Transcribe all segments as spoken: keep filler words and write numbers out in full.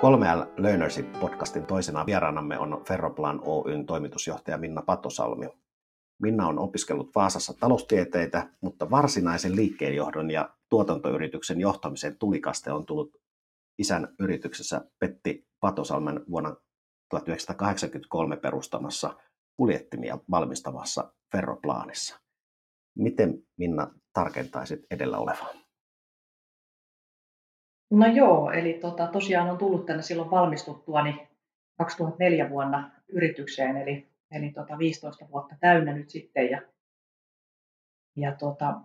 kolme L-Learnership Podcastin toisena vieraanamme on Ferroplan Oyn toimitusjohtaja Minna Patosalmi. Minna on opiskellut Vaasassa taloustieteitä, mutta varsinaisen liikkeenjohdon ja tuotantoyrityksen johtamisen tulikaste on tullut isän yrityksessä Petti Patosalmen vuonna tuhatyhdeksänsataakahdeksankymmentäkolme perustamassa kuljettimia valmistavassa Ferroplanissa. Miten, Minna, tarkentaisit edellä olevaa? No joo, eli tota, tosiaan on tullut tänne silloin valmistuttuani kaksituhattaneljä vuonna yritykseen, eli, eli tota viisitoista vuotta täynnä nyt sitten. Ja, ja tota,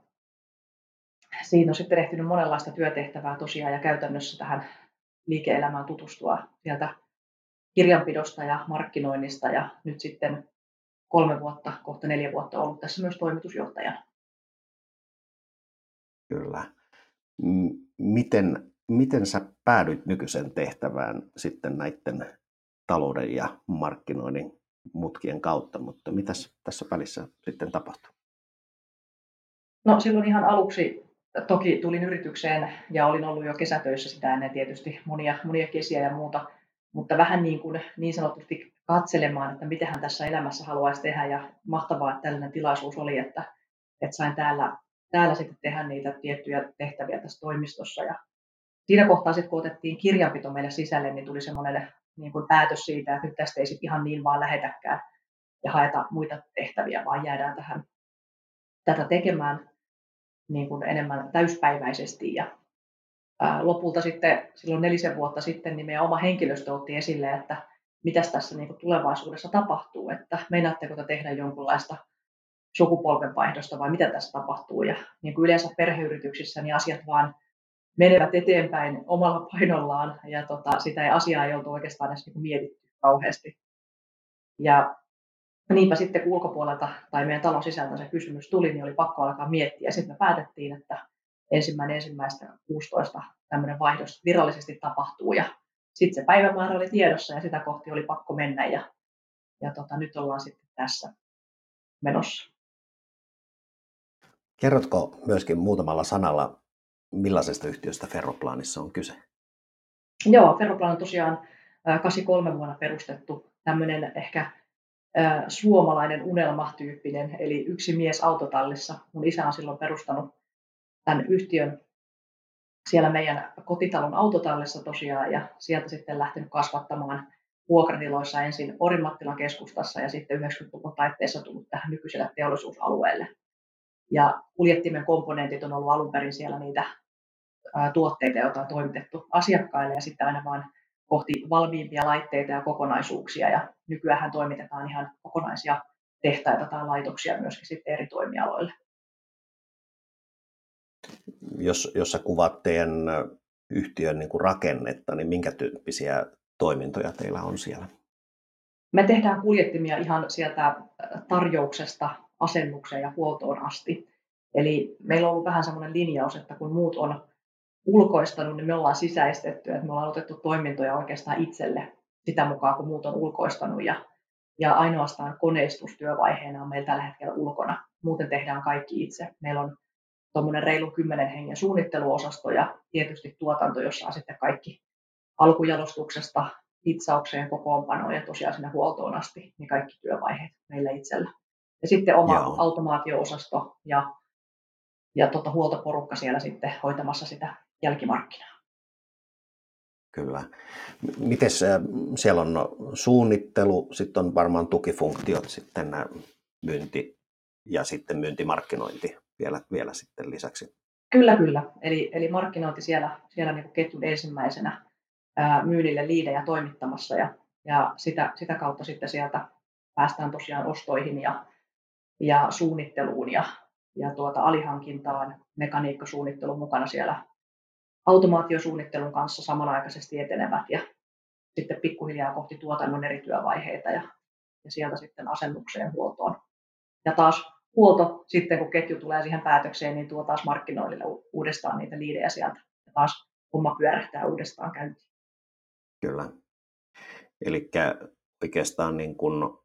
siinä on sitten ehtinyt monenlaista työtehtävää tosiaan ja käytännössä tähän liike-elämään tutustua sieltä kirjanpidosta ja markkinoinnista ja nyt sitten kolme vuotta, kohta neljä vuotta ollut tässä myös toimitusjohtajana. Kyllä. Miten, miten sä päädyit nykyiseen tehtävään sitten näiden talouden ja markkinoinnin mutkien kautta, mutta mitäs tässä välissä sitten tapahtui? No silloin ihan aluksi toki tulin yritykseen ja olin ollut jo kesätöissä sitä ennen tietysti monia, monia kesiä ja muuta, mutta vähän niin kuin niin sanotusti katselemaan, että mitähän tässä elämässä haluaisi tehdä ja mahtavaa, että tällainen tilaisuus oli, että, että sain täällä Täällä sitten tehdään niitä tiettyjä tehtäviä tässä toimistossa. Ja siinä kohtaa sitten, kun otettiin kirjanpito meille sisälle, niin tuli semmoinen niin kuin päätös siitä, että nyt tästä ei sitten ihan niin vaan lähetäkään ja haeta muita tehtäviä, vaan jäädään tähän tätä tekemään niin kuin enemmän täyspäiväisesti. Ja ää, lopulta sitten silloin nelisen vuotta sitten niin meidän oma henkilöstö otti esille, että mitäs tässä niin kuin tulevaisuudessa tapahtuu, että meinaatteko te tehdä jonkunlaista sukupolvenvaihdosta vai mitä tässä tapahtuu. Ja niin kuin yleensä perheyrityksissä niin asiat vaan menevät eteenpäin omalla painollaan ja tota, sitä ei, asiaa ei oltu oikeastaan edes niin mietitty kauheasti. Ja niinpä sitten kun ulkopuolelta tai meidän talon sisältä se kysymys tuli, niin oli pakko alkaa miettiä. Ja sitten me päätettiin, että ensimmäinen ensimmäistä kuusitoista tämmöinen vaihdos virallisesti tapahtuu. Ja sitten se päivämäärä oli tiedossa ja sitä kohti oli pakko mennä. Ja, ja tota, nyt ollaan sitten tässä menossa. Kerrotko myöskin muutamalla sanalla, millaisesta yhtiöstä Ferroplanissa on kyse? Joo, Ferroplan on tosiaan kahdeksankymmentäkolme vuonna perustettu tämmöinen ehkä suomalainen unelmatyyppinen, eli yksi mies autotallissa. Mun isä on silloin perustanut tämän yhtiön siellä meidän kotitalon autotallissa tosiaan, ja sieltä sitten lähtenyt kasvattamaan vuokratiloissa ensin Orimattilan keskustassa ja sitten yhdeksänkymmentäluvun taitteessa tullut tähän nykyiselle teollisuusalueelle. Ja kuljettimen komponentit on ollut alun perin siellä niitä ää, tuotteita, joita on toimitettu asiakkaille ja sitten aina vaan kohti valmiimpia laitteita ja kokonaisuuksia. Ja nykyäänhän toimitetaan ihan kokonaisia tehtaita tai laitoksia myöskin sitten eri toimialoille. Jos, jos sä kuvaat teidän yhtiön niin kuin rakennetta, niin minkä tyyppisiä toimintoja teillä on siellä? Me tehdään kuljettimia ihan sieltä tarjouksesta asennukseen ja huoltoon asti. Eli meillä on ollut vähän semmoinen linjaus, että kun muut on ulkoistanut, niin me ollaan sisäistetty, että me ollaan otettu toimintoja oikeastaan itselle sitä mukaan, kun muut on ulkoistanut. Ja, ja ainoastaan koneistustyövaiheena on meillä tällä hetkellä ulkona. Muuten tehdään kaikki itse. Meillä on tuommoinen reilu kymmenen hengen suunnitteluosasto ja tietysti tuotanto, jossa on sitten kaikki alkujalostuksesta hitsaukseen, kokoonpanoon ja tosiaan sinne huoltoon asti, niin kaikki työvaiheet meillä itsellä. Ja sitten oma Jao. automaatio-osasto ja, ja tota huoltoporukka siellä sitten hoitamassa sitä jälkimarkkinaa. Kyllä. Mites siellä on suunnittelu, sitten on varmaan tukifunktiot, sitten myynti ja sitten myyntimarkkinointi vielä, vielä sitten lisäksi? Kyllä, kyllä. Eli, eli markkinointi siellä, siellä niin kuin ketjun ensimmäisenä ää, myynnille liidejä toimittamassa ja, ja sitä, sitä kautta sitten sieltä päästään tosiaan ostoihin ja ja suunnitteluun ja, ja tuota, alihankintaan, mekaniikkasuunnittelu mukana siellä automaatiosuunnittelun kanssa samanaikaisesti etenevät ja sitten pikkuhiljaa kohti tuotannon eri työvaiheita ja, ja sieltä sitten asennukseen huoltoon. Ja taas huolto, sitten kun ketju tulee siihen päätökseen, niin tuo taas markkinoille uudestaan niitä liidejä sieltä ja taas homma pyörähtää uudestaan käyntiin. Kyllä. Eli oikeastaan niin kun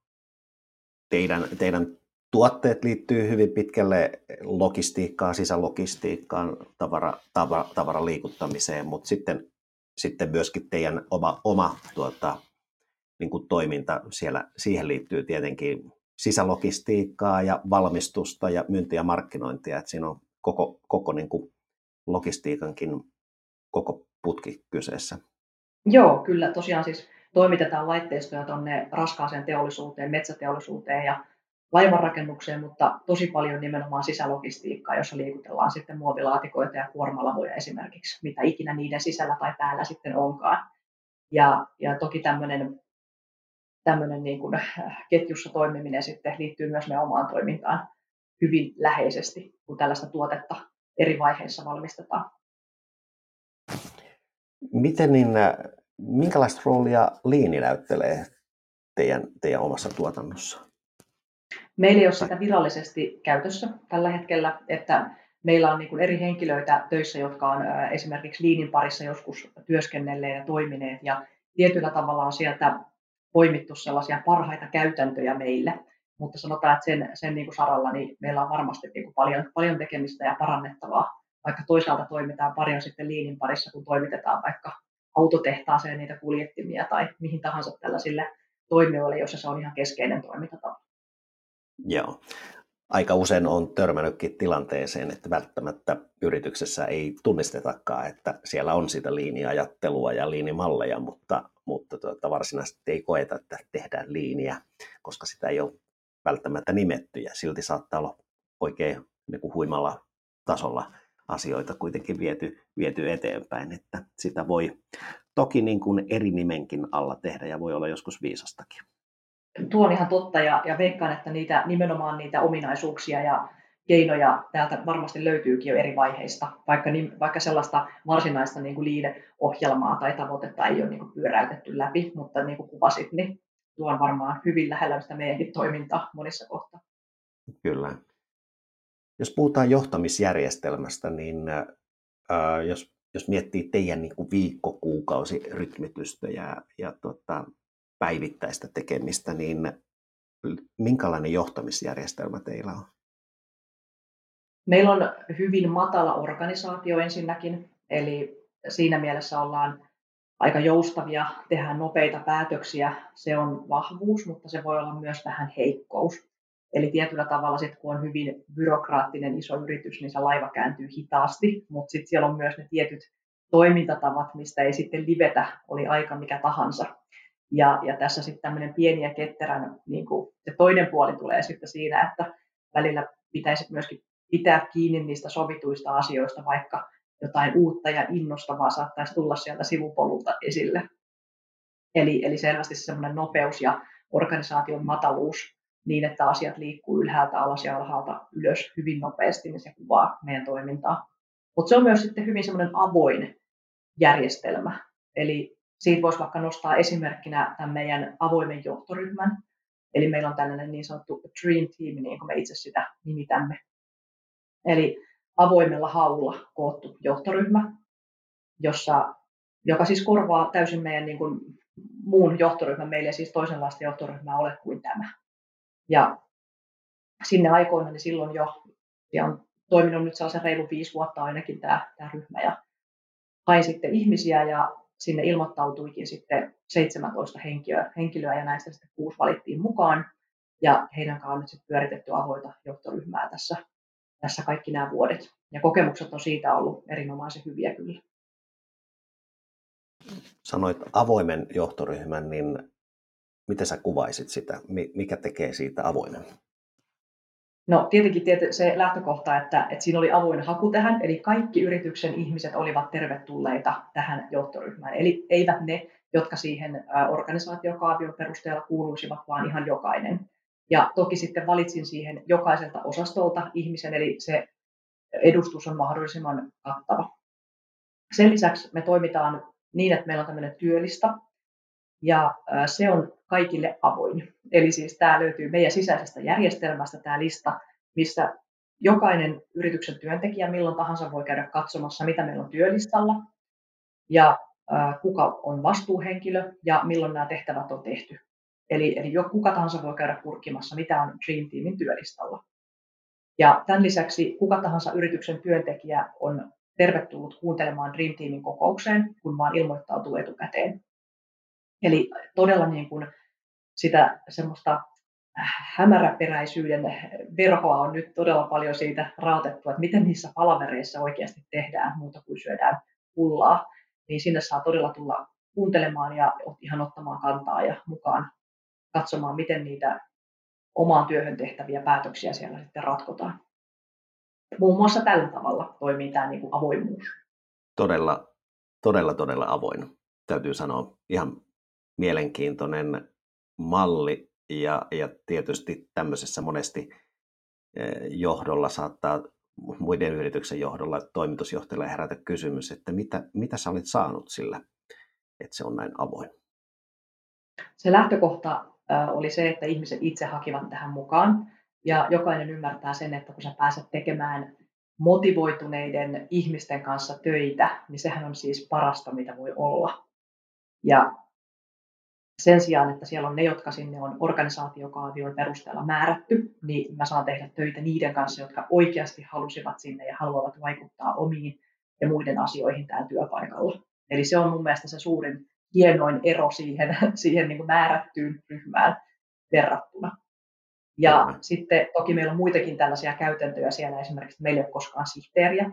teidän, teidän tuotteet liittyy hyvin pitkälle logistiikkaan, sisälogistiikkaan, tavara, tavara, tavaran liikuttamiseen, mutta sitten sitten myöskin teidän oma, oma tuota, niin kuin toiminta siellä, siihen liittyy tietenkin sisälogistiikkaa ja valmistusta ja myyntiä ja markkinointia, että siinä on koko, koko niin kuin logistiikankin koko putki kyseessä. Joo, kyllä. Tosiaan siis toimitetaan laitteistoja tuonne raskaaseen teollisuuteen, metsäteollisuuteen ja laivanrakennukseen, mutta tosi paljon nimenomaan sisälogistiikkaa, jossa liikutellaan sitten muovilaatikoita ja kuormalavoja esimerkiksi, mitä ikinä niiden sisällä tai päällä sitten onkaan. Ja, ja toki tämmöinen, tämmöinen niin kuin ketjussa toimiminen sitten liittyy myös meidän omaan toimintaan hyvin läheisesti, kun tällaista tuotetta eri vaiheissa valmistetaan. Miten niin, minkälaista roolia liini näyttelee teidän, teidän omassa tuotannossa? Meillä ei ole sitä virallisesti käytössä tällä hetkellä, että meillä on niin kuin eri henkilöitä töissä, jotka on esimerkiksi liinin parissa joskus työskennelleet ja toimineet, ja tietyllä tavalla on sieltä poimittu sellaisia parhaita käytäntöjä meille, mutta sanotaan, että sen, sen niin kuin saralla niin meillä on varmasti niin kuin paljon, paljon tekemistä ja parannettavaa, vaikka toisaalta toimitaan paljon sitten liinin parissa, kun toimitetaan vaikka autotehtaaseen niitä kuljettimia tai mihin tahansa tällaisille toimijoille, joissa se on ihan keskeinen toimintatapa. Joo. Aika usein on törmännytkin tilanteeseen, että välttämättä yrityksessä ei tunnistetakaan, että siellä on sitä liiniajattelua ja liinimalleja, mutta, mutta tuota, varsinaisesti ei koeta, että tehdään liiniä, koska sitä ei ole välttämättä nimetty ja silti saattaa olla oikein niin kuin huimalla tasolla asioita kuitenkin viety, viety eteenpäin, että sitä voi toki niin kuin eri nimenkin alla tehdä ja voi olla joskus viisastakin. Tuo on ihan totta ja, ja veikkaan, että niitä, nimenomaan niitä ominaisuuksia ja keinoja täältä varmasti löytyykin jo eri vaiheista, vaikka, vaikka sellaista varsinaista niin kuin liideohjelmaa tai tavoitetta ei ole niin kuin pyöräytetty läpi, mutta niin kuin kuvasit, niin tuo on varmaan hyvin lähellä sitä meidänkin toimintaa monissa kohtaa. Kyllä. Jos puhutaan johtamisjärjestelmästä, niin äh, jos, jos miettii teidän niin kuin viikko-kuukausirytmitystä ja, ja tota, päivittäistä tekemistä, niin minkälainen johtamisjärjestelmä teillä on? Meillä on hyvin matala organisaatio ensinnäkin, eli siinä mielessä ollaan aika joustavia, tehdään nopeita päätöksiä. Se on vahvuus, mutta se voi olla myös vähän heikkous. Eli tietyllä tavalla sit, kun on hyvin byrokraattinen iso yritys, niin se laiva kääntyy hitaasti, mutta sitten siellä on myös ne tietyt toimintatavat, mistä ei sitten livetä, oli aika mikä tahansa. Ja, ja tässä sitten tämmöinen pieni ja ketterän, niin kuin se toinen puoli tulee sitten siinä, että välillä pitäisi myöskin pitää kiinni niistä sovituista asioista, vaikka jotain uutta ja innostavaa saattaisi tulla sieltä sivupolulta esille. Eli, eli selvästi semmoinen nopeus ja organisaation mataluus niin, että asiat liikkuu ylhäältä alas ja alhaalta ylös hyvin nopeasti, niin se kuvaa meidän toimintaa. Mutta se on myös sitten hyvin semmoinen avoin järjestelmä, eli siitä voisi vaikka nostaa esimerkkinä tämän meidän avoimen johtoryhmän. Eli meillä on tällainen niin sanottu Dream Team, niin kuin me itse sitä nimitämme. Eli avoimella haulla koottu johtoryhmä, jossa, joka siis korvaa täysin meidän niin kuin, muun johtoryhmän. Meillä ei siis toisenlaista johtoryhmää ole kuin tämä. Ja sinne aikoina niin silloin jo, ja on toiminut nyt sellaisen reilu viisi vuotta ainakin tämä, tämä ryhmä. Ja hain sitten ihmisiä ja sinne ilmoittautuikin sitten seitsemäntoista henkilöä, henkilöä ja näistä sitten kuusi valittiin mukaan. Ja heidän kanssaan on nyt sitten pyöritetty avointa johtoryhmää tässä, tässä kaikki nämä vuodet. Ja kokemukset on siitä ollut erinomaisen hyviä kyllä. Sanoit avoimen johtoryhmän, niin miten sä kuvaisit sitä? Mikä tekee siitä avoimen? No tietenkin se lähtökohta, että, että siinä oli avoin haku tähän, eli kaikki yrityksen ihmiset olivat tervetulleita tähän johtoryhmään. Eli eivät ne, jotka siihen organisaatiokaavion perusteella kuuluisivat, vaan ihan jokainen. Ja toki sitten valitsin siihen jokaiselta osastolta ihmisen, eli se edustus on mahdollisimman kattava. Sen lisäksi me toimitaan niin, että meillä on tämmöinen työlista, ja se on kaikille avoin. Eli siis tämä löytyy meidän sisäisestä järjestelmästä, tämä lista, missä jokainen yrityksen työntekijä milloin tahansa voi käydä katsomassa, mitä meillä on työlistalla, ja kuka on vastuuhenkilö, ja milloin nämä tehtävät on tehty. Eli, eli jo kuka tahansa voi käydä kurkkimassa, mitä on Dream Teamin työlistalla. Ja tämän lisäksi kuka tahansa yrityksen työntekijä on tervetullut kuuntelemaan Dream Teamin kokoukseen, kun vaan ilmoittautuu etukäteen. Eli todella niin kuin sitä semmoista hämäräperäisyyden verhoa on nyt todella paljon siitä raatettu, että miten niissä palavereissa oikeasti tehdään muuta kuin syödään pullaa, niin sinne saa todella tulla kuuntelemaan ja ihan ottamaan kantaa ja mukaan katsomaan, miten niitä omaan työhön tehtäviä päätöksiä siellä sitten ratkotaan. Muun muassa tällä tavalla toimii tämä niin kuin avoimuus. Todella, todella, todella avoin. Täytyy sanoa ihan mielenkiintoinen malli ja, ja tietysti tämmöisessä monesti johdolla saattaa muiden yrityksen johdolla toimitusjohtajalle herätä kysymys, että mitä, mitä sä olet saanut sillä, että se on näin avoin. Se lähtökohta oli se, että ihmiset itse hakivat tähän mukaan. Ja jokainen ymmärtää sen, että kun sä pääset tekemään motivoituneiden ihmisten kanssa töitä, niin sehän on siis parasta, mitä voi olla. Ja sen sijaan, että siellä on ne, jotka sinne on organisaatiokaavion perusteella määrätty, niin mä saan tehdä töitä niiden kanssa, jotka oikeasti halusivat sinne ja haluavat vaikuttaa omiin ja muiden asioihin täällä työpaikalla. Eli se on mun mielestä se suurin, hienoin ero siihen, siihen niin kuin määrättyyn ryhmään verrattuna. Ja mm. sitten toki meillä on muitakin tällaisia käytäntöjä siellä, esimerkiksi että meillä ei ole koskaan sihteeriä.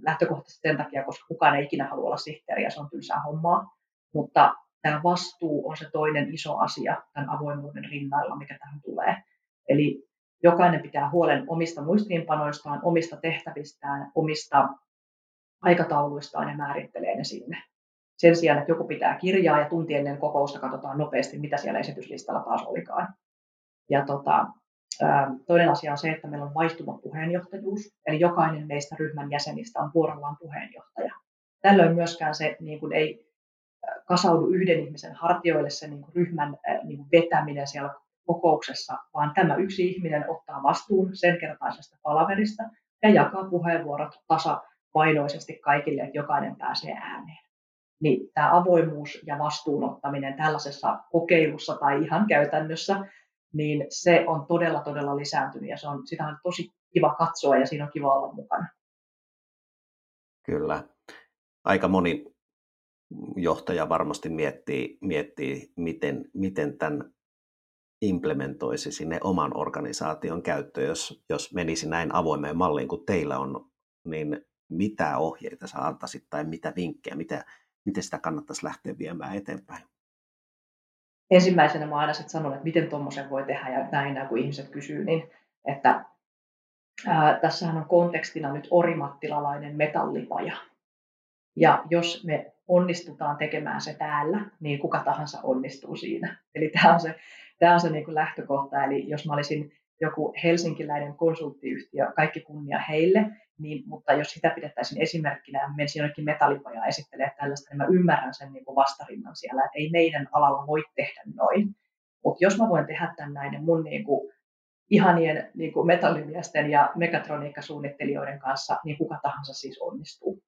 Lähtökohtaisesti sen takia, koska kukaan ei ikinä halua olla sihteeriä, se on tylsää hommaa. Mutta tämä vastuu on se toinen iso asia tämän avoimuuden rinnalla, mikä tähän tulee. Eli jokainen pitää huolen omista muistiinpanoistaan, omista tehtävistään, omista aikatauluistaan ja määrittelee ne sinne. Sen sijaan, että joku pitää kirjaa ja tunti ennen kokousta katsotaan nopeasti, mitä siellä esityslistalla taas olikaan. Ja tota, toinen asia on se, että meillä on vaihtuva puheenjohtajuus, eli jokainen meistä ryhmän jäsenistä on vuorollaan puheenjohtaja. Tällöin myöskään se niin kuin ei kasaudu yhden ihmisen hartioille se niin kuin ryhmän niin kuin vetäminen siellä kokouksessa, vaan tämä yksi ihminen ottaa vastuun sen kertaisesta palaverista ja jakaa puheenvuorot tasapainoisesti kaikille, että jokainen pääsee ääneen. Niin tämä avoimuus ja vastuunottaminen tällaisessa kokeilussa tai ihan käytännössä, niin se on todella, todella lisääntynyt ja se on, sitä on tosi kiva katsoa ja siinä on kiva olla mukana. Kyllä. Aika moni johtaja varmasti miettii, miettii miten, miten tämän implementoisi sinne oman organisaation käyttöön, jos, jos menisi näin avoimeen malliin kuin teillä on, niin mitä ohjeita sä antaisit tai mitä vinkkejä, mitä, miten sitä kannattaisi lähteä viemään eteenpäin? Ensimmäisenä mä aina sitten sanon, että miten tuommoisen voi tehdä ja näin, kun ihmiset kysyy, niin että ää, tässähän on kontekstina nyt orimattilalainen metallipaja. Ja jos me onnistutaan tekemään se täällä, niin kuka tahansa onnistuu siinä. Eli tämä on se, tää on se niinku lähtökohta, eli jos mä olisin joku helsinkiläinen konsulttiyhtiö, kaikki kunnia heille, niin, mutta jos sitä pidettäisiin esimerkkinä ja menisin jonnekin metallipajaa esittelemään tällaista, niin mä ymmärrän sen niin kuin vastarinnan siellä, että ei meidän alalla voi tehdä noin. Mutta jos mä voin tehdä tämän näiden mun niin kuin ihanien niin kuin metallimiesten ja mekatroniikkasuunnittelijoiden kanssa, niin kuka tahansa siis onnistuu.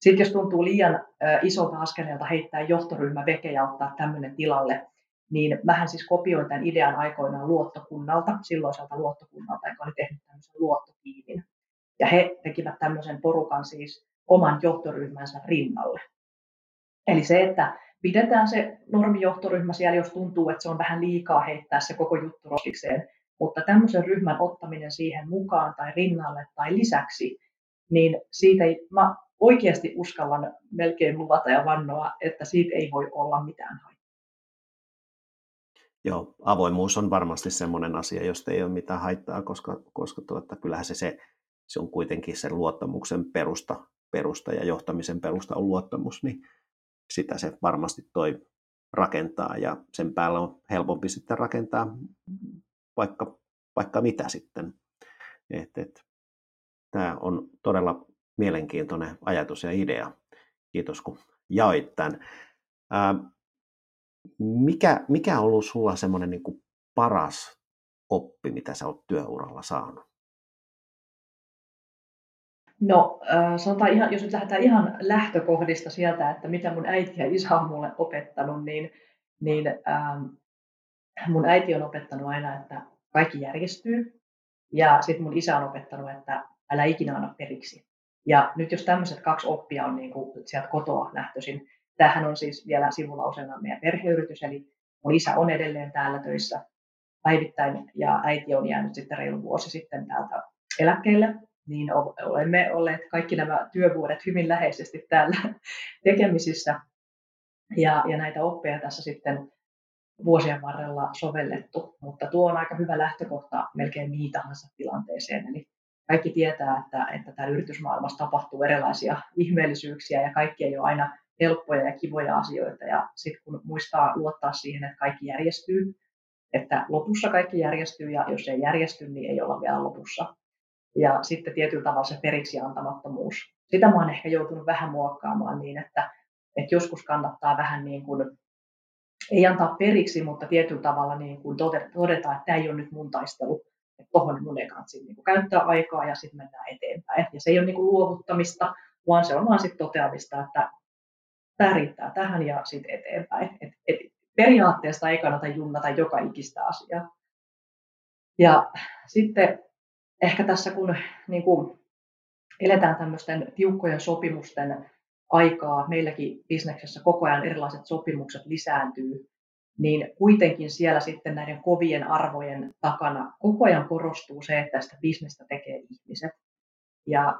Sitten jos tuntuu liian äh, isolta askeleelta heittää johtoryhmä veke ja ottaa tämmöinen tilalle, niin mähän siis kopioin tämän idean aikoinaan luottokunnalta, silloiselta luottokunnalta, joka oli tehnyt tämmöisen luottotiimin. Ja he tekivät tämmöisen porukan siis oman johtoryhmänsä rinnalle. Eli se, että pidetään se normijohtoryhmä siellä, jos tuntuu, että se on vähän liikaa heittää se koko juttu roskikseen. Mutta tämmöisen ryhmän ottaminen siihen mukaan tai rinnalle tai lisäksi, niin siitä ei, mä oikeasti uskallan melkein luvata ja vannoa, että siitä ei voi olla mitään haittaa. Joo, avoimuus on varmasti semmoinen asia, josta ei ole mitään haittaa, koska, koska tuota, kyllähän se, se, se on kuitenkin sen luottamuksen perusta, perusta ja johtamisen perusta on luottamus, niin sitä se varmasti toi rakentaa ja sen päällä on helpompi sitten rakentaa vaikka, vaikka mitä sitten. Et, et, tämä on todella mielenkiintoinen ajatus ja idea. Kiitos kun jaoit tämän. Ää, Mikä, mikä on ollut sulla semmoinen niin kuin paras oppi, mitä sä oot työuralla saanut? No, sanotaan ihan, jos nyt lähdetään ihan lähtökohdista sieltä, että mitä mun äiti ja isä on mulle opettanut, niin, niin ähm, mun äiti on opettanut aina, että kaikki järjestyy. Ja sitten mun isä on opettanut, että älä ikinä anna periksi. Ja nyt jos tämmöiset kaksi oppia on niin kuin sieltä kotoa nähtöisin, tämähän on siis vielä sivulauseena meidän perheyritys, eli mun isä on edelleen täällä töissä päivittäin ja äiti on jäänyt sitten reilu vuosi sitten täältä eläkkeelle, niin olemme olleet kaikki nämä työvuodet hyvin läheisesti täällä tekemisissä ja, ja näitä oppeja tässä sitten vuosien varrella sovellettu, mutta tuo on aika hyvä lähtökohta melkein mihin tahansa tilanteeseen, eli kaikki tietää, että, että täällä yritysmaailmassa tapahtuu erilaisia ihmeellisyyksiä ja kaikki ei ole aina helppoja ja kivoja asioita. Ja sitten kun muistaa luottaa siihen, että kaikki järjestyy, että lopussa kaikki järjestyy ja jos ei järjesty, niin ei olla vielä lopussa. Ja sitten tietyllä tavalla se periksi antamattomuus. Sitä mä oon ehkä joutunut vähän muokkaamaan niin, että, että joskus kannattaa vähän niin kuin, ei antaa periksi, mutta tietyllä tavalla niin kuin todeta, että tämä ei ole nyt mun taistelu. Tuohon mun ei kannata niin käyttää aikaa ja sitten mennään eteenpäin. Ja se ei ole niin kuin luovuttamista, vaan se on vaan sit toteamista, että tämä riittää tähän ja sitten eteenpäin. Et, et periaatteessa ei kannata junnata joka ikistä asiaa. Ja sitten ehkä tässä kun niin kuin eletään tämmöisten tiukkojen sopimusten aikaa, meilläkin bisneksessä koko ajan erilaiset sopimukset lisääntyy, niin kuitenkin siellä sitten näiden kovien arvojen takana koko ajan korostuu se, että sitä bisnestä tekee ihmiset. Ja,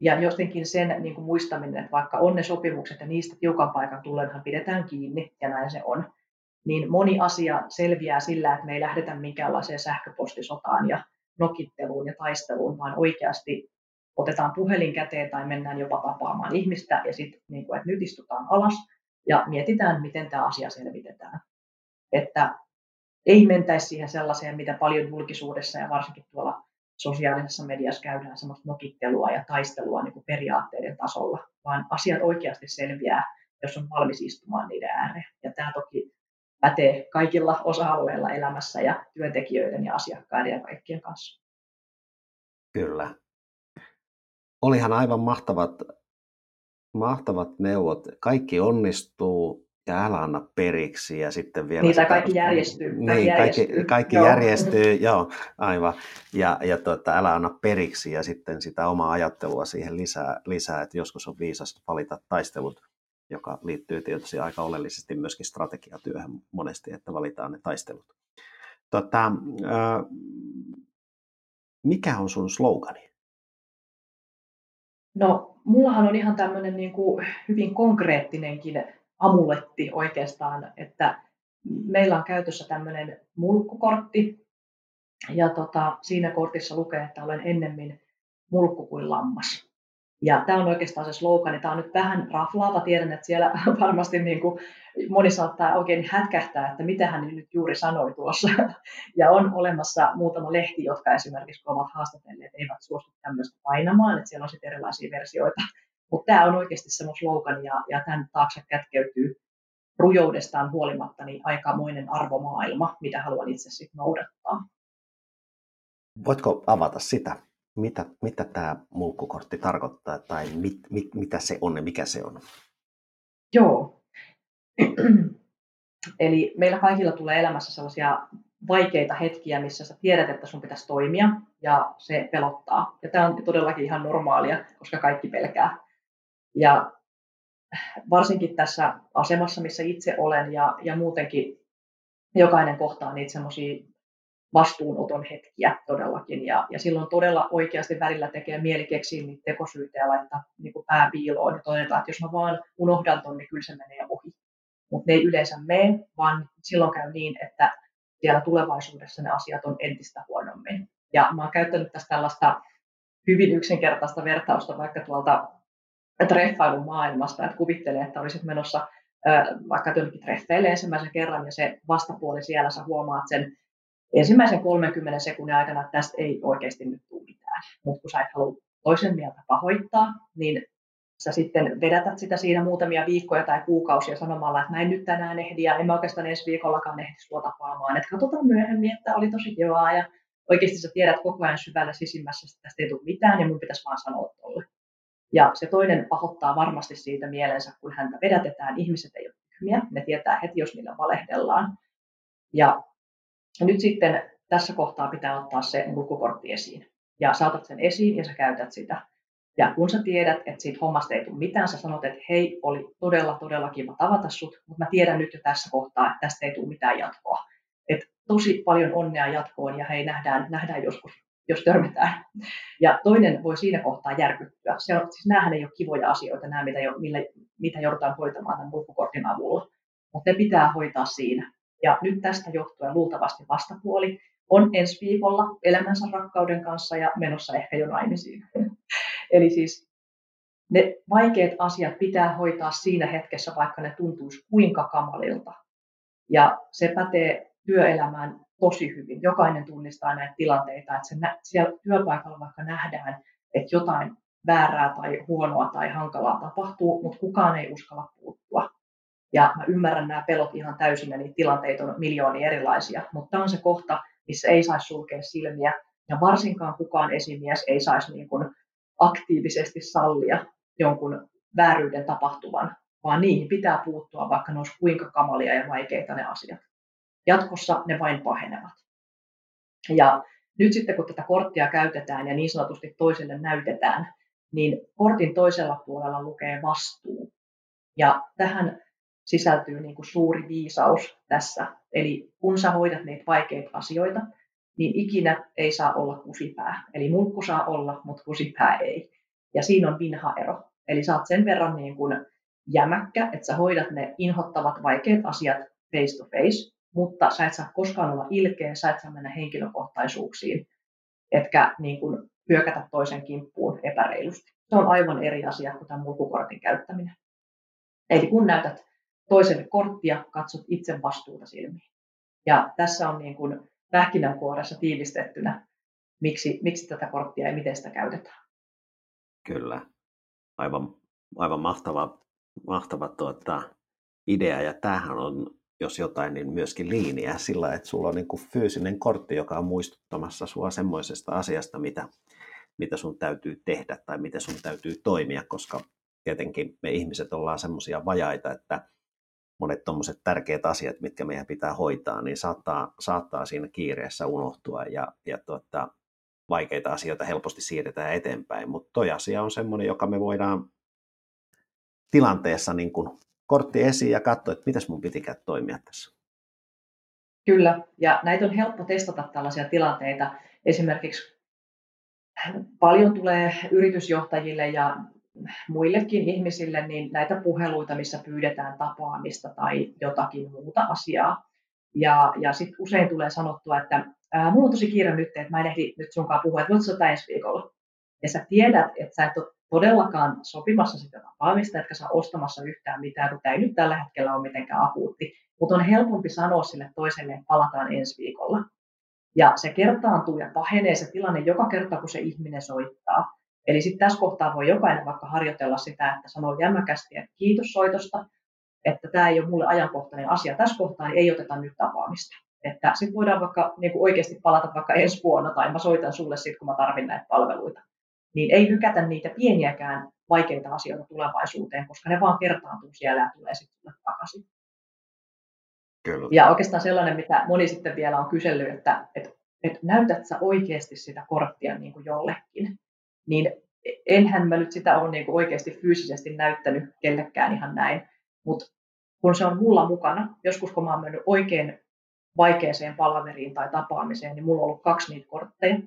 ja jotenkin sen niin kuin muistaminen, että vaikka on ne sopimukset ja niistä tiukan paikan tullenhan pidetään kiinni, ja näin se on, niin moni asia selviää sillä, että me ei lähdetä minkäänlaiseen sähköpostisotaan ja nokitteluun ja taisteluun, vaan oikeasti otetaan puhelin käteen tai mennään jopa tapaamaan ihmistä, ja sitten niin kuin, että nyt istutaan alas ja mietitään, miten tämä asia selvitetään. Että ei mentäisi siihen sellaiseen, mitä paljon julkisuudessa ja varsinkin tuolla sosiaalisessa mediassa käydään semmoista nokittelua ja taistelua niin kuin periaatteiden tasolla, vaan asiat oikeasti selviää, jos on valmis istumaan niiden ääreen. Ja tämä toki pätee kaikilla osa-alueilla elämässä ja työntekijöiden ja asiakkaiden ja kaikkien kanssa. Kyllä. Olihan aivan mahtavat, mahtavat neuvot. Kaikki onnistuu. Ja älä anna periksi ja sitten vielä... Niitä kaikki järjestyy. Niin, kaikki, kaikki joo. järjestyy, joo, aivan. Ja, ja tuota, älä anna periksi ja sitten sitä omaa ajattelua siihen lisää, lisää, että joskus on viisasta valita taistelut, joka liittyy tietysti aika oleellisesti myöskin strategiatyöhön monesti, että valitaan ne taistelut. Tota, äh, mikä on sun slogani? No, mullahan on ihan tämmöinen niin kuin hyvin konkreettinenkin amuletti oikeastaan, että meillä on käytössä tämmöinen mulkkukortti ja tota, siinä kortissa lukee, että olen ennemmin mulkku kuin lammas. Ja tämä on oikeastaan se slogan, tämä on nyt vähän raflaava, tiedän, että siellä varmasti niin kuin moni saattaa oikein hätkähtää, että mitä hän nyt juuri sanoi tuossa. Ja on olemassa muutama lehti, jotka esimerkiksi ovat haastatelleet, eivät suostu tämmöistä painamaan, että siellä on sitten erilaisia versioita. Mutta tämä on oikeasti semmoinen slogan ja, ja tämän taakse kätkeytyy rujoudestaan huolimatta niin aikamoinen arvomaailma, mitä haluan itse sitten noudattaa. Voitko avata sitä, mitä, mitä tämä mulkkukortti tarkoittaa tai mit, mit, mitä se on ja mikä se on? Joo. Eli meillä kaikilla tulee elämässä sellaisia vaikeita hetkiä, missä sä tiedät, että sun pitäisi toimia ja se pelottaa. Ja tämä on todellakin ihan normaalia, koska kaikki pelkää. Ja varsinkin tässä asemassa, missä itse olen ja, ja muutenkin jokainen kohtaa niitä semmoisia vastuunoton hetkiä todellakin. Ja, ja silloin todella oikeasti välillä tekee mieli keksiä niitä tekosyitä ja laittaa niin kuin pää piiloon. Ja todetaan, että jos mä vaan unohdan ton, niin kyllä se menee ohi. Mutta ne ei yleensä mene, vaan silloin käy niin, että siellä tulevaisuudessa ne asiat on entistä huonommin. Ja mä oon käyttänyt tästä tällaista hyvin yksinkertaista vertausta vaikka tuolta treffailun maailmasta, että kuvittelee, että olisit menossa vaikka jonnekin treffeille ensimmäisen kerran, ja se vastapuoli siellä, sä huomaat sen ensimmäisen kolmenkymmenen sekunnin aikana, että tästä ei oikeasti nyt tule mitään. Mutta kun sä et halua toisen mieltä pahoittaa, niin sä sitten vedätät sitä siinä muutamia viikkoja tai kuukausia sanomalla, että mä en nyt tänään ehdi ja en mä oikeastaan ensi viikollakaan ehdi sua tapaamaan. Että katsotaan myöhemmin, että oli tosi kivaa ja oikeasti sä tiedät koko ajan syvällä sisimmässä, että tästä ei tule mitään ja mun pitäisi vaan sanoa tolle. Ja se toinen pahoittaa varmasti siitä mielensä, kun häntä vedätetään. Ihmiset ei ole tyhmiä, ne tietää heti, jos niillä valehdellaan. Ja nyt sitten tässä kohtaa pitää ottaa se mulkkukortti esiin. Ja sä otat sen esiin ja sä käytät sitä. Ja kun sä tiedät, että siitä hommasta ei tule mitään, sä sanot, että hei, oli todella, todella kiva tavata sut, mutta mä tiedän nyt jo tässä kohtaa, että tästä ei tule mitään jatkoa. Että tosi paljon onnea jatkoon ja hei, nähdään, nähdään joskus, jos törmätään. Ja toinen voi siinä kohtaa järkyttyä. Se on, siis näähän ei ole kivoja asioita, nämä, mitä, jo, millä, mitä joudutaan hoitamaan tämän mulkkukortin avulla. Mutta ne pitää hoitaa siinä. Ja nyt tästä johtuen luultavasti vastapuoli on ensi viikolla elämänsä rakkauden kanssa ja menossa ehkä jo naimisiin. Eli siis ne vaikeat asiat pitää hoitaa siinä hetkessä, vaikka ne tuntuisi kuinka kamalilta. Ja se pätee työelämään tosi hyvin. Jokainen tunnistaa näitä tilanteita, että se nä- siellä työpaikalla vaikka nähdään, että jotain väärää tai huonoa tai hankalaa tapahtuu, mutta kukaan ei uskalla puuttua. Ja mä ymmärrän nämä pelot ihan täysin, ja niitä tilanteita on miljoonia erilaisia, mutta tämä on se kohta, missä ei saisi sulkea silmiä, ja varsinkaan kukaan esimies ei saisi niin kuin aktiivisesti sallia jonkun vääryyden tapahtuvan, vaan niihin pitää puuttua, vaikka ne olisi kuinka kamalia ja vaikeita ne asiat. Jatkossa ne vain pahenevat. Ja nyt sitten, kun tätä korttia käytetään ja niin sanotusti toiselle näytetään, niin kortin toisella puolella lukee vastuu. Ja tähän sisältyy niin kuin suuri viisaus tässä. Eli kun sä hoidat niitä vaikeita asioita, niin ikinä ei saa olla kusipää. Eli mulkku saa olla, mutta kusipää ei. Ja siinä on vinha-ero. Eli sä oot sen verran niin kuin jämäkkä, että sä hoidat ne inhottavat vaikeat asiat face to face, mutta sä et saa koskaan olla ilkeä, sä et saa mennä henkilökohtaisuuksiin, etkä niin kuin hyökätä toisen kimppuun epäreilusti. Se on aivan eri asia kuin tämän mulkkukortin käyttäminen. Eli kun näytät toiselle korttia, katsot itse vastuuta silmiin. Ja tässä on niin kuin pähkinänkuoressa tiivistettynä, miksi, miksi tätä korttia ja miten sitä käytetään. Kyllä, aivan, aivan mahtava, mahtava tuota idea. Ja tämähän on, jos jotain, niin myöskin liiniä sillä, että sulla on niin kuin fyysinen kortti, joka on muistuttamassa sua semmoisesta asiasta, mitä, mitä sun täytyy tehdä tai miten sun täytyy toimia, koska tietenkin me ihmiset ollaan semmoisia vajaita, että monet tuommoiset tärkeät asiat, mitkä meidän pitää hoitaa, niin saattaa, saattaa siinä kiireessä unohtua ja, ja tuota, vaikeita asioita helposti siirretään eteenpäin. Mutta toi asia on semmoinen, joka me voidaan tilanteessa niin kun kortti esiin ja katsoa, että mitäs mun pitikään toimia tässä. Kyllä, ja näitä on helppo testata tällaisia tilanteita. Esimerkiksi paljon tulee yritysjohtajille ja muillekin ihmisille niin näitä puheluita, missä pyydetään tapaamista tai jotakin muuta asiaa. Ja, ja sitten usein tulee sanottua, että ää, mulla on tosi kiire nyt, että mä en ehdi nyt sunkaan puhua, että voitko sä ensi viikolla. Ja sä tiedät, että sä et ole todellakaan sopimassa sitä tapaamista, etkä sä ostamassa yhtään mitään, kun tämä ei nyt tällä hetkellä ole mitenkään akuutti. Mutta on helpompi sanoa sille toiselle, että palataan ensi viikolla. Ja se kertaantuu ja pahenee se tilanne joka kerta, kun se ihminen soittaa. Eli sitten tässä kohtaa voi jokainen vaikka harjoitella sitä, että sanoo jämäkästi, että kiitos soitosta, että tämä ei ole mulle ajankohtainen asia tässä kohtaa, niin ei oteta nyt tapaamista. Että sitten voidaan vaikka niin kuin oikeasti palata vaikka ensi vuonna, tai mä soitan sulle sitten, kun mä tarvin näitä palveluita. Niin ei lykätä niitä pieniäkään vaikeita asioita tulevaisuuteen, koska ne vaan kertaantuu siellä ja tulee sitten takaisin. Kyllä. Ja oikeastaan sellainen, mitä moni sitten vielä on kysellyt, että, että, että näytät sä oikeasti sitä korttia niin kuin jollekin. Niin enhän mä nyt sitä ole niin kuin oikeasti fyysisesti näyttänyt kellekään ihan näin, mutta kun se on mulla mukana, joskus kun mä oon mennyt oikein vaikeaseen palaveriin tai tapaamiseen, niin mulla on ollut kaksi niitä kortteja,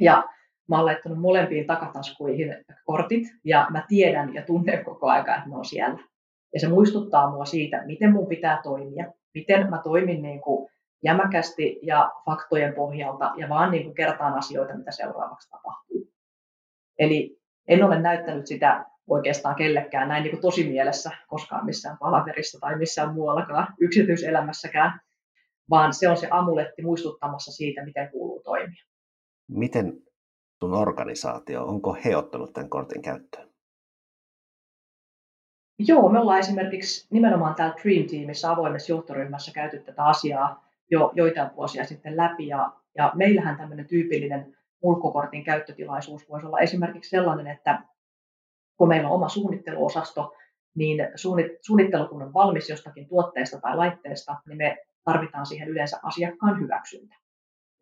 ja mä oon laittanut molempiin takataskuihin kortit, ja mä tiedän ja tunnen koko ajan, että ne on siellä. Ja se muistuttaa mua siitä, miten mun pitää toimia, miten mä toimin niin kuin jämäkästi ja faktojen pohjalta, ja vaan niin kuin kertaan asioita, mitä seuraavaksi tapahtuu. Eli en ole näyttänyt sitä oikeastaan kellekään näin niin kuin tosi mielessä koskaan missään palaverissa tai missään muuallakaan yksityiselämässäkään, vaan se on se amuletti muistuttamassa siitä, miten kuuluu toimia. Miten sun organisaatio, onko he ottanut tämän kortin käyttöön? Joo, me ollaan esimerkiksi nimenomaan täällä Dream Teamissa avoimessa johtoryhmässä käyty tätä asiaa jo joitain vuosia sitten läpi, ja, ja meillähän tämmöinen tyypillinen mulkkukortin käyttötilaisuus voisi olla esimerkiksi sellainen, että kun meillä on oma suunnitteluosasto, niin suunnittelu kun on valmis jostakin tuotteesta tai laitteesta, niin me tarvitaan siihen yleensä asiakkaan hyväksyntä.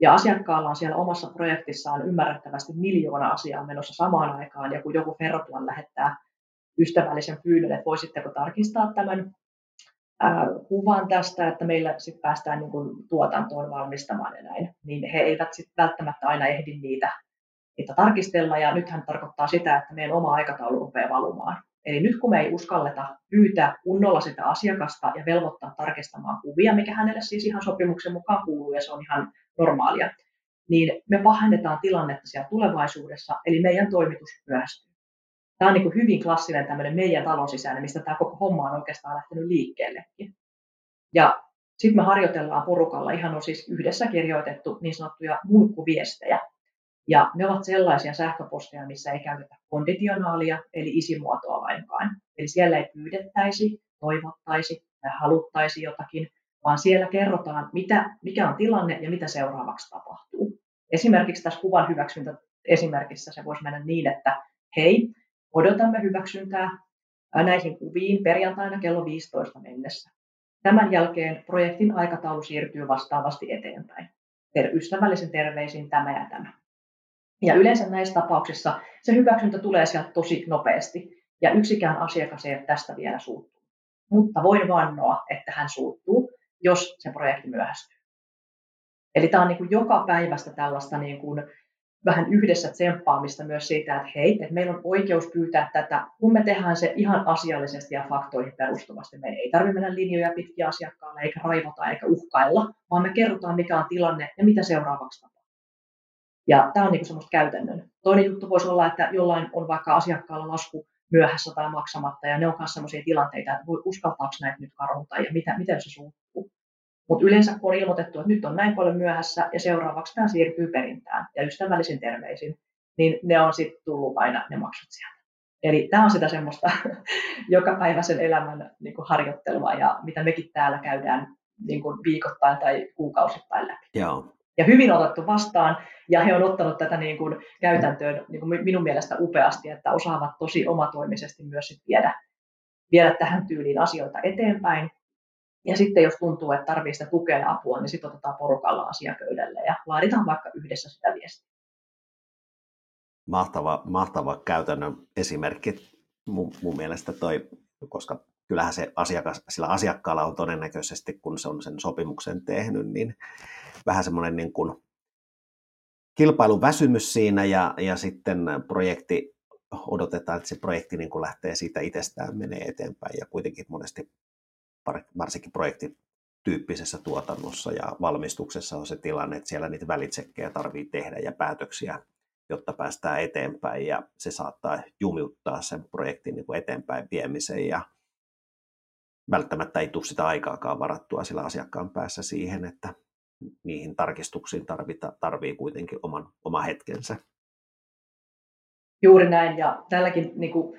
Ja asiakkaalla on siellä omassa projektissaan ymmärrettävästi miljoona asiaa menossa samaan aikaan, ja kun joku Ferroplan lähettää ystävällisen pyynnön, että voisitteko tarkistaa tämän ää, kuvan tästä, että meillä sitten päästään niin kun tuotantoon valmistamaan ja näin, niin he eivät sitten välttämättä aina ehdi niitä, niitä tarkistella, ja nythän tarkoittaa sitä, että meidän oma aikataulu rupeaa valumaan. Eli nyt kun me ei uskalleta pyytää kunnolla sitä asiakasta ja velvoittaa tarkistamaan kuvia, mikä hänelle siis ihan sopimuksen mukaan kuuluu ja se on ihan normaalia, niin me pahennetaan tilannetta siellä tulevaisuudessa, eli meidän toimitus myöhästyy. Tämä on niin kuin hyvin klassinen tämmöinen meidän talon sisäinen, mistä tämä koko homma on oikeastaan lähtenyt liikkeellekin. Ja sitten me harjoitellaan porukalla, ihan on siis yhdessä kirjoitettu niin sanottuja mulkkuviestejä. Ja ne ovat sellaisia sähköposteja, missä ei käytetä konditionaalia, eli isimuotoa lainkaan. Eli siellä ei pyydettäisi, toivottaisi tai haluttaisi jotakin, vaan siellä kerrotaan, mitä, mikä on tilanne ja mitä seuraavaksi tapahtuu. Esimerkiksi tässä kuvan hyväksyntäesimerkissä se voisi mennä niin, että hei, odotamme hyväksyntää näihin kuviin perjantaina kello viisitoista mennessä. Tämän jälkeen projektin aikataulu siirtyy vastaavasti eteenpäin. Per ystävällisen terveisin tämä ja tämä. Ja yleensä näissä tapauksissa se hyväksyntä tulee sieltä tosi nopeasti, ja yksikään asiakas ei ole tästä vielä suuttunut. Mutta voin vannoa, että hän suuttuu, jos se projekti myöhästyy. Eli tämä on niin kuin joka päivästä tällaista niin kuin vähän yhdessä tsemppaamista myös siitä, että hei, että meillä on oikeus pyytää tätä, kun me tehdään se ihan asiallisesti ja faktoihin perustuvasti. Meidän ei tarvitse mennä linjoja pitkin asiakkaalle, eikä raivota, eikä uhkailla, vaan me kerrotaan, mikä on tilanne ja mitä seuraavaksi tapahtuu. Ja tämä on niin kuin semmoista käytännön. Toinen juttu voisi olla, että jollain on vaikka asiakkaalla lasku myöhässä tai maksamatta, ja ne on myös semmoisia tilanteita, että voi uskaltaako näitä nyt karhuta, ja mitä, miten se suuttuu. Mutta yleensä kun on ilmoitettu, että nyt on näin paljon myöhässä, ja seuraavaksi tämä siirtyy perintään, ja ystävällisin terveisin, niin ne on sitten tullut aina ne maksut sieltä. Eli tämä on sitä semmoista jokapäiväisen elämän niin kuin harjoittelua, ja mitä mekin täällä käydään niin kuin viikoittain tai kuukausittain läpi. Joo. Ja hyvin otettu vastaan, ja he on ottanut tätä niin kuin käytäntöön niin kuin minun mielestä upeasti, että osaavat tosi omatoimisesti myös sit viedä, viedä tähän tyyliin asioita eteenpäin. Ja sitten jos tuntuu, että tarvitsee sitä tukea ja apua, niin sitten otetaan porukalla asia pöydälle ja laaditaan vaikka yhdessä sitä viestiä. Mahtava, mahtava käytännön esimerkki mun, mun mielestä toi, koska kyllähän se asiakas, sillä asiakkaalla on todennäköisesti, kun se on sen sopimuksen tehnyt, niin vähän semmoinen niin kuin kilpailuväsymys siinä, ja, ja sitten projekti, odotetaan, että se projekti niin kuin lähtee siitä itsestään, menee eteenpäin, ja kuitenkin monesti varsinkin projektityyppisessä tuotannossa ja valmistuksessa on se tilanne, että siellä niitä välitsekkejä tarvitsee tehdä ja päätöksiä, jotta päästään eteenpäin, ja se saattaa jumiuttaa sen projektin niin kuin eteenpäin viemisen, ja välttämättä ei tule sitä aikaakaan varattua sillä asiakkaan päässä siihen, että niihin tarkistuksiin tarvita, tarvii kuitenkin oman, oma hetkensä. Juuri näin, ja tälläkin niin kuin,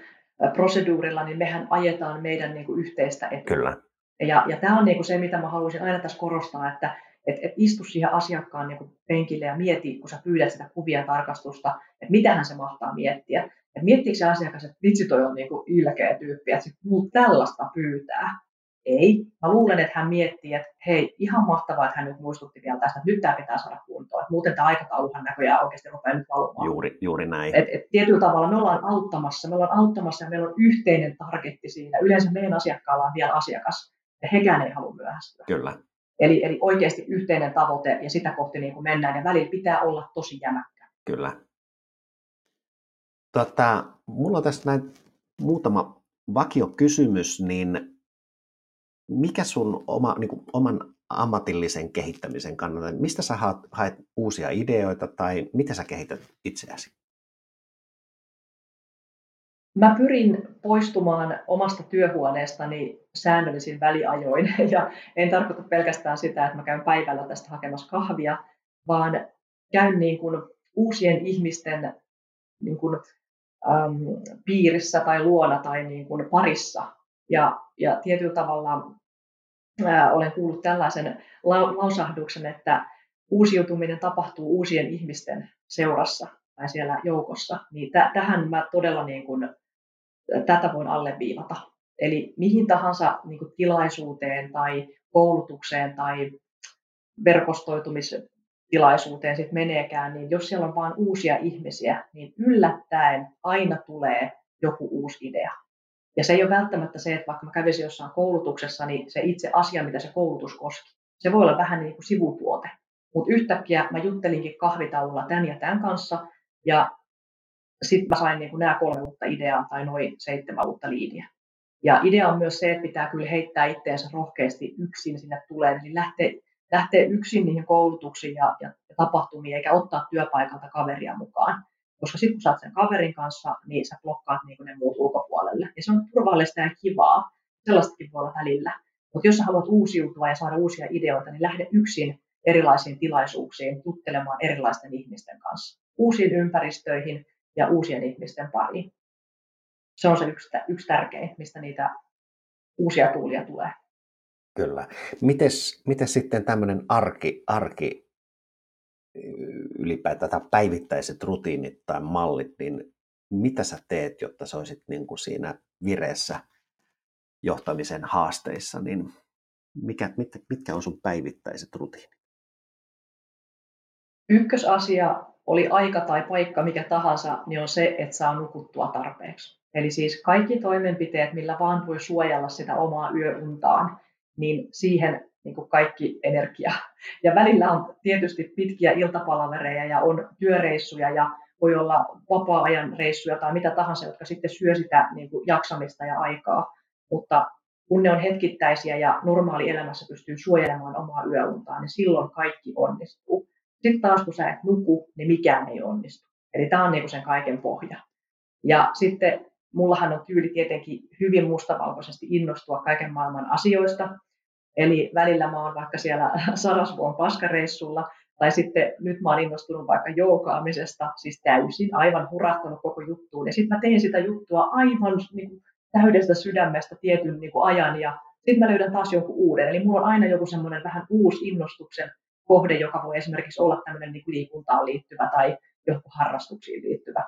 proseduurilla niin mehän ajetaan meidän niin kuin, yhteistä etua. Kyllä. Ja, ja tämä on niin kuin, se, mitä mä haluaisin aina tässä korostaa, että et, et istu siihen asiakkaan niin kuin, penkille ja mieti, kun sä pyydät sitä kuvia tarkastusta, että mitähän se mahtaa miettiä. Et miettiikö se asiakas, että vitsi toi on niin kuin, ilkeä tyyppi, että se tällaista pyytää. Ei. Mä luulen, että hän miettii, että hei, ihan mahtavaa, että hän nyt muistutti vielä tästä, että nyt tämä pitää saada kuntoon. Muuten tämä aikatauluhan näköjään oikeasti rupeaa nyt valumaan. Juuri, juuri näin. Et, et tietyllä tavalla me ollaan auttamassa, me ollaan auttamassa ja meillä on yhteinen targetti siinä. Yleensä meidän asiakkaalla on vielä asiakas ja hekään ei halua myöhästyä. Kyllä. Eli, eli oikeasti yhteinen tavoite ja sitä kohti niin kuin mennään ja välillä pitää olla tosi jämäkkä. Kyllä. Tota, mulla on tässä näin muutama vakiokysymys, niin mikä sun oma, niin kuin, oman ammatillisen kehittämisen kannalta, mistä sä haet uusia ideoita tai miten sä kehität itseäsi? Mä pyrin poistumaan omasta työhuoneestani säännöllisin väliajoin ja en tarkoita pelkästään sitä, että mä käyn päivällä tästä hakemassa kahvia, vaan käyn niin kuin uusien ihmisten niin kuin, äm, piirissä tai luona tai niin kuin parissa. Ja, ja tietyllä tavalla ää, olen kuullut tällaisen la- lausahduksen, että uusiutuminen tapahtuu uusien ihmisten seurassa tai siellä joukossa. Niin t- tähän mä todella niin kun, tätä voin alleviivata. Eli mihin tahansa niin kun tilaisuuteen tai koulutukseen tai verkostoitumis tilaisuuteen sitten meneekään, niin jos siellä on vaan uusia ihmisiä, niin yllättäen aina tulee joku uusi idea. Ja se ei ole välttämättä se, että vaikka mä kävisin jossain koulutuksessa, niin se itse asia, mitä se koulutus koski, se voi olla vähän niin kuin sivutuote. Mutta yhtäkkiä mä juttelinkin kahvitaululla tämän ja tämän kanssa, ja sitten mä sain niin kuin nämä kolme uutta ideaa tai noin seitsemän uutta liidiä. Ja idea on myös se, että pitää kyllä heittää itteensä rohkeasti yksin sinne tulee, eli lähtee, lähtee yksin niihin koulutuksiin ja, ja tapahtumiin, eikä ottaa työpaikalta kaveria mukaan. Koska sitten kun sä oot sen kaverin kanssa, niin sä blokkaat niin kuin ne muut ulkopuolelle. Ja se on turvallista ja kivaa. Sellaistakin voi olla välillä. Mutta jos sä haluat uusiutua ja saada uusia ideoita, niin lähde yksin erilaisiin tilaisuuksiin juttelemaan erilaisten ihmisten kanssa. Uusiin ympäristöihin ja uusien ihmisten pariin. Se on se yksi, yksi tärkein, mistä niitä uusia tuulia tulee. Kyllä. Mites, mites sitten tämmöinen arki, arki ylipäätään tai päivittäiset rutiinit tai mallit, niin mitä sä teet, jotta sä olisit niin kuin siinä vireessä johtamisen haasteissa, niin mikä, mit, mitkä on sun päivittäiset rutiinit? Ykkösasia oli aika tai paikka mikä tahansa, niin on se, että saa nukuttua tarpeeksi. Eli siis kaikki toimenpiteet, millä vaan voi suojella sitä omaa yöuntaan, niin siihen niin kuin kaikki energia. Ja välillä on tietysti pitkiä iltapalavereja ja on työreissuja ja voi olla vapaa-ajan reissuja tai mitä tahansa, jotka sitten syö sitä niin kuin jaksamista ja aikaa. Mutta kun ne on hetkittäisiä ja normaali elämässä pystyy suojelemaan omaa yöuntaa, niin silloin kaikki onnistuu. Sitten taas kun sä et nuku, niin mikään ei onnistu. Eli tämä on niin kuin sen kaiken pohja. Ja sitten mullahan on tyyli tietenkin hyvin mustavalkoisesti innostua kaiken maailman asioista. Eli välillä mä oon vaikka siellä Sarasvuon paskareissulla, tai sitten nyt mä oon innostunut vaikka joogaamisesta, siis täysin, aivan hurahtanut koko juttuun. Ja sitten mä teen sitä juttua aivan niin kuin täydestä sydämestä tietyn niin kuin ajan, ja sitten mä löydän taas jonkun uuden. Eli mulla on aina joku semmoinen vähän uusi innostuksen kohde, joka voi esimerkiksi olla tämmöinen niin kuin liikuntaan liittyvä tai johonkin harrastuksiin liittyvä.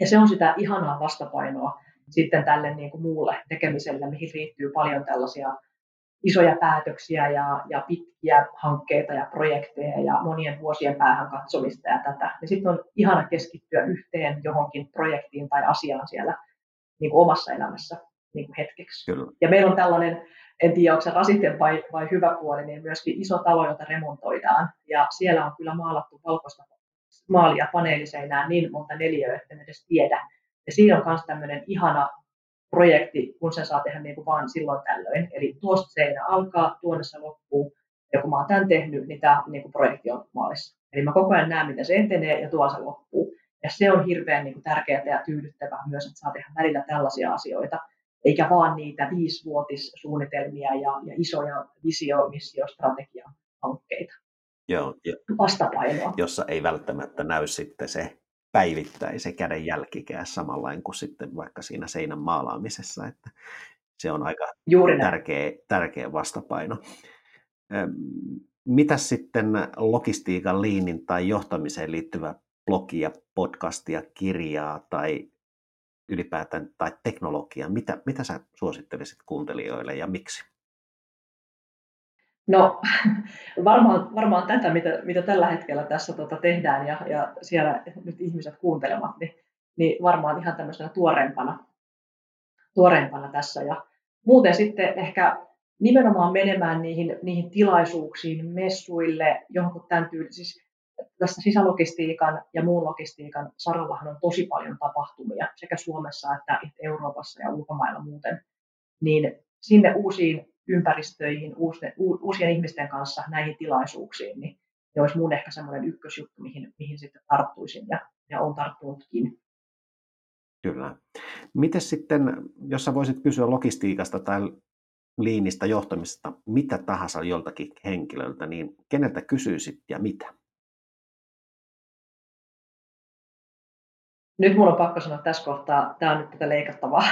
Ja se on sitä ihanaa vastapainoa sitten tälle niin kuin muulle tekemiselle, mihin liittyy paljon tällaisia isoja päätöksiä ja, ja pitkiä hankkeita ja projekteja ja monien vuosien päähän katsomista ja tätä. Ja sitten on ihana keskittyä yhteen johonkin projektiin tai asiaan siellä niin kuin omassa elämässä niin kuin hetkeksi. Kyllä. Ja meillä on tällainen, en tiedä onko se rasite vai, vai hyvä puoli, niin myöskin iso talo, jota remontoidaan. Ja siellä on kyllä maalattu valkoista maalia paneeliseinään niin monta neliöä, että en edes tiedä. Ja siinä on myös tämmöinen ihana projekti, kun sen saa tehdä niin kuin vaan silloin tällöin. Eli tuosta seinä alkaa, tuonne se loppuu. Ja kun mä oon tämän tehnyt, niin tämä niin kuin projekti on maalissa. Eli mä koko ajan näen, miten se etenee ja tuolla se loppuu. Ja se on hirveän niin kuin tärkeää ja tyydyttävää myös, että saa tehdä välillä tällaisia asioita. Eikä vaan niitä viisivuotissuunnitelmia ja, ja isoja visio-, missio-, strategia-hankkeita. Joo, jo. Vastapainoa. Jossa ei välttämättä näy sitten se päivittäisen käden jälkikään samanlainen kuin sitten vaikka siinä seinän maalaamisessa, että se on aika tärkeä, tärkeä vastapaino. Mitäs sitten logistiikan, liinin tai johtamiseen liittyvä blogia, podcastia, kirjaa tai ylipäätään tai teknologiaa, mitä, mitä sä suosittelisit kuuntelijoille ja miksi? No varmaan, varmaan tätä, mitä, mitä tällä hetkellä tässä tota, tehdään ja, ja siellä nyt ihmiset kuuntelevat, niin, niin varmaan ihan tämmöisenä tuoreempana, tuoreempana tässä. Ja muuten sitten ehkä nimenomaan menemään niihin, niihin tilaisuuksiin, messuille, johonkin tämän tyyli. Siis tässä sisälogistiikan ja muun logistiikan sarallahan on tosi paljon tapahtumia sekä Suomessa että Euroopassa ja ulkomailla muuten, niin sinne uusiin ympäristöihin, uusien ihmisten kanssa näihin tilaisuuksiin, niin se olisi mun ehkä semmoinen ykkösjuttu, mihin, mihin sitten tarttuisin ja, ja on tarttunutkin. Kyllä. Miten sitten, jos sä voisit kysyä logistiikasta tai liinistä johtamisesta mitä tahansa joltakin henkilöltä, niin keneltä kysyisit ja mitä? Nyt mulla on pakko sanoa tässä kohtaa, tämä on nyt tätä leikattavaa,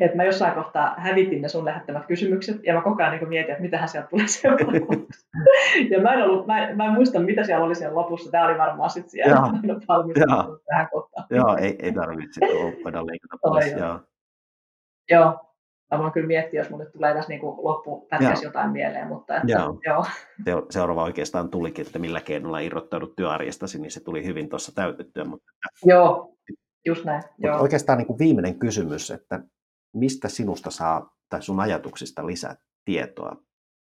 että mä jossain kohtaa hävitin ne sun lähettämät kysymykset, ja mä koko ajan niin mietin, että mitähän sieltä tulee seuraavaksi. Ja mä en, ollut, mä, en, mä en muista, mitä siellä oli siellä lopussa, tämä oli varmaan sitten siellä valmistunut tähän kohtaan. Joo, ei, ei tarvitse, voidaan leikata pois. Joo, joo. mä voin kyllä miettiä, jos mulle tulee tässä niin loppupätkässä jotain mieleen, mutta että, joo. joo. Seuraava oikeastaan tulikin, että millä keinolla irrottaudut työarjestasi, niin se tuli hyvin tuossa täytettyä. Mutta... Joo, just näin. Joo. Oikeastaan niin kuin viimeinen kysymys, että mistä sinusta saa tai sun ajatuksista lisää tietoa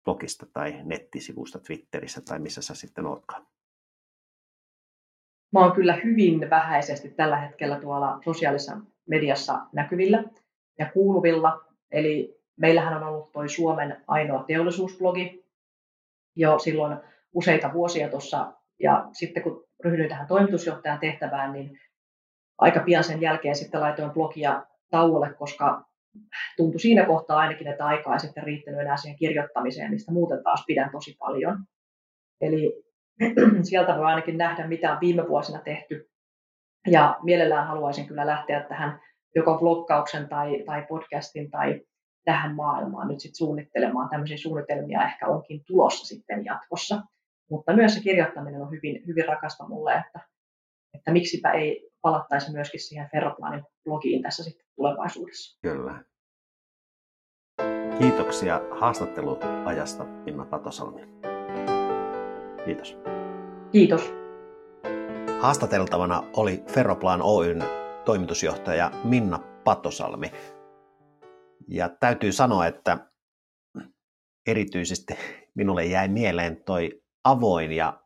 blogista tai nettisivusta, Twitterissä tai missä sä sitten ootkaan? Mä oon kyllä hyvin vähäisesti tällä hetkellä tuolla sosiaalisessa mediassa näkyvillä ja kuuluvilla. Eli meillähän on ollut toi Suomen ainoa teollisuusblogi jo silloin useita vuosia tuossa. Ja sitten kun ryhdyin tähän toimitusjohtajan tehtävään, niin aika pian sen jälkeen sitten laitoin blogia tauolle, koska tuntui siinä kohtaa ainakin, että aikaa ei sitten riittänyt enää siihen kirjoittamiseen, mistä muuten taas pidän tosi paljon. Eli sieltä voi ainakin nähdä, mitä on viime vuosina tehty. Ja mielellään haluaisin kyllä lähteä tähän joko bloggauksen tai, tai podcastin tai tähän maailmaan nyt sitten suunnittelemaan. Tämmöisiä suunnitelmia ehkä onkin tulossa sitten jatkossa. Mutta myös se kirjoittaminen on hyvin, hyvin rakasta mulle, että, että miksipä ei palattaisi myöskin siihen Ferroplanin blogiin tässä sitten tulevaisuudessa. Kyllä. Kiitoksia haastatteluajasta, Minna Patosalmi. Kiitos. Kiitos. Haastateltavana oli Ferroplan Oyn toimitusjohtaja Minna Patosalmi. Ja täytyy sanoa, että erityisesti minulle jäi mieleen toi avoin ja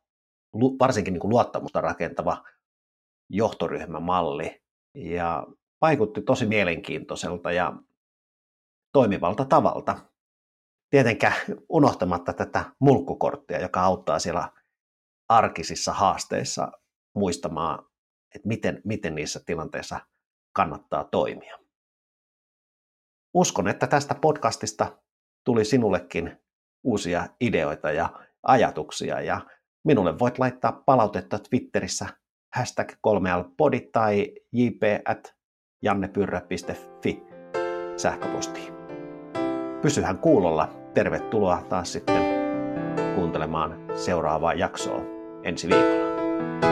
varsinkin niin luottamusta rakentava johtoryhmämalli. Ja vaikutti tosi mielenkiintoiselta ja toimivalta tavalta. Tietenkään unohtamatta tätä mulkkukorttia, joka auttaa siellä arkisissa haasteissa muistamaan, että miten, miten niissä tilanteissa kannattaa toimia. Uskon, että tästä podcastista tuli sinullekin uusia ideoita ja ajatuksia, ja minulle voit laittaa palautetta Twitterissä hashtag kolme L podi tai j p at jannepyrro piste f i sähköpostiin. Pysyhän kuulolla. Tervetuloa taas sitten kuuntelemaan seuraavaa jaksoa ensi viikolla.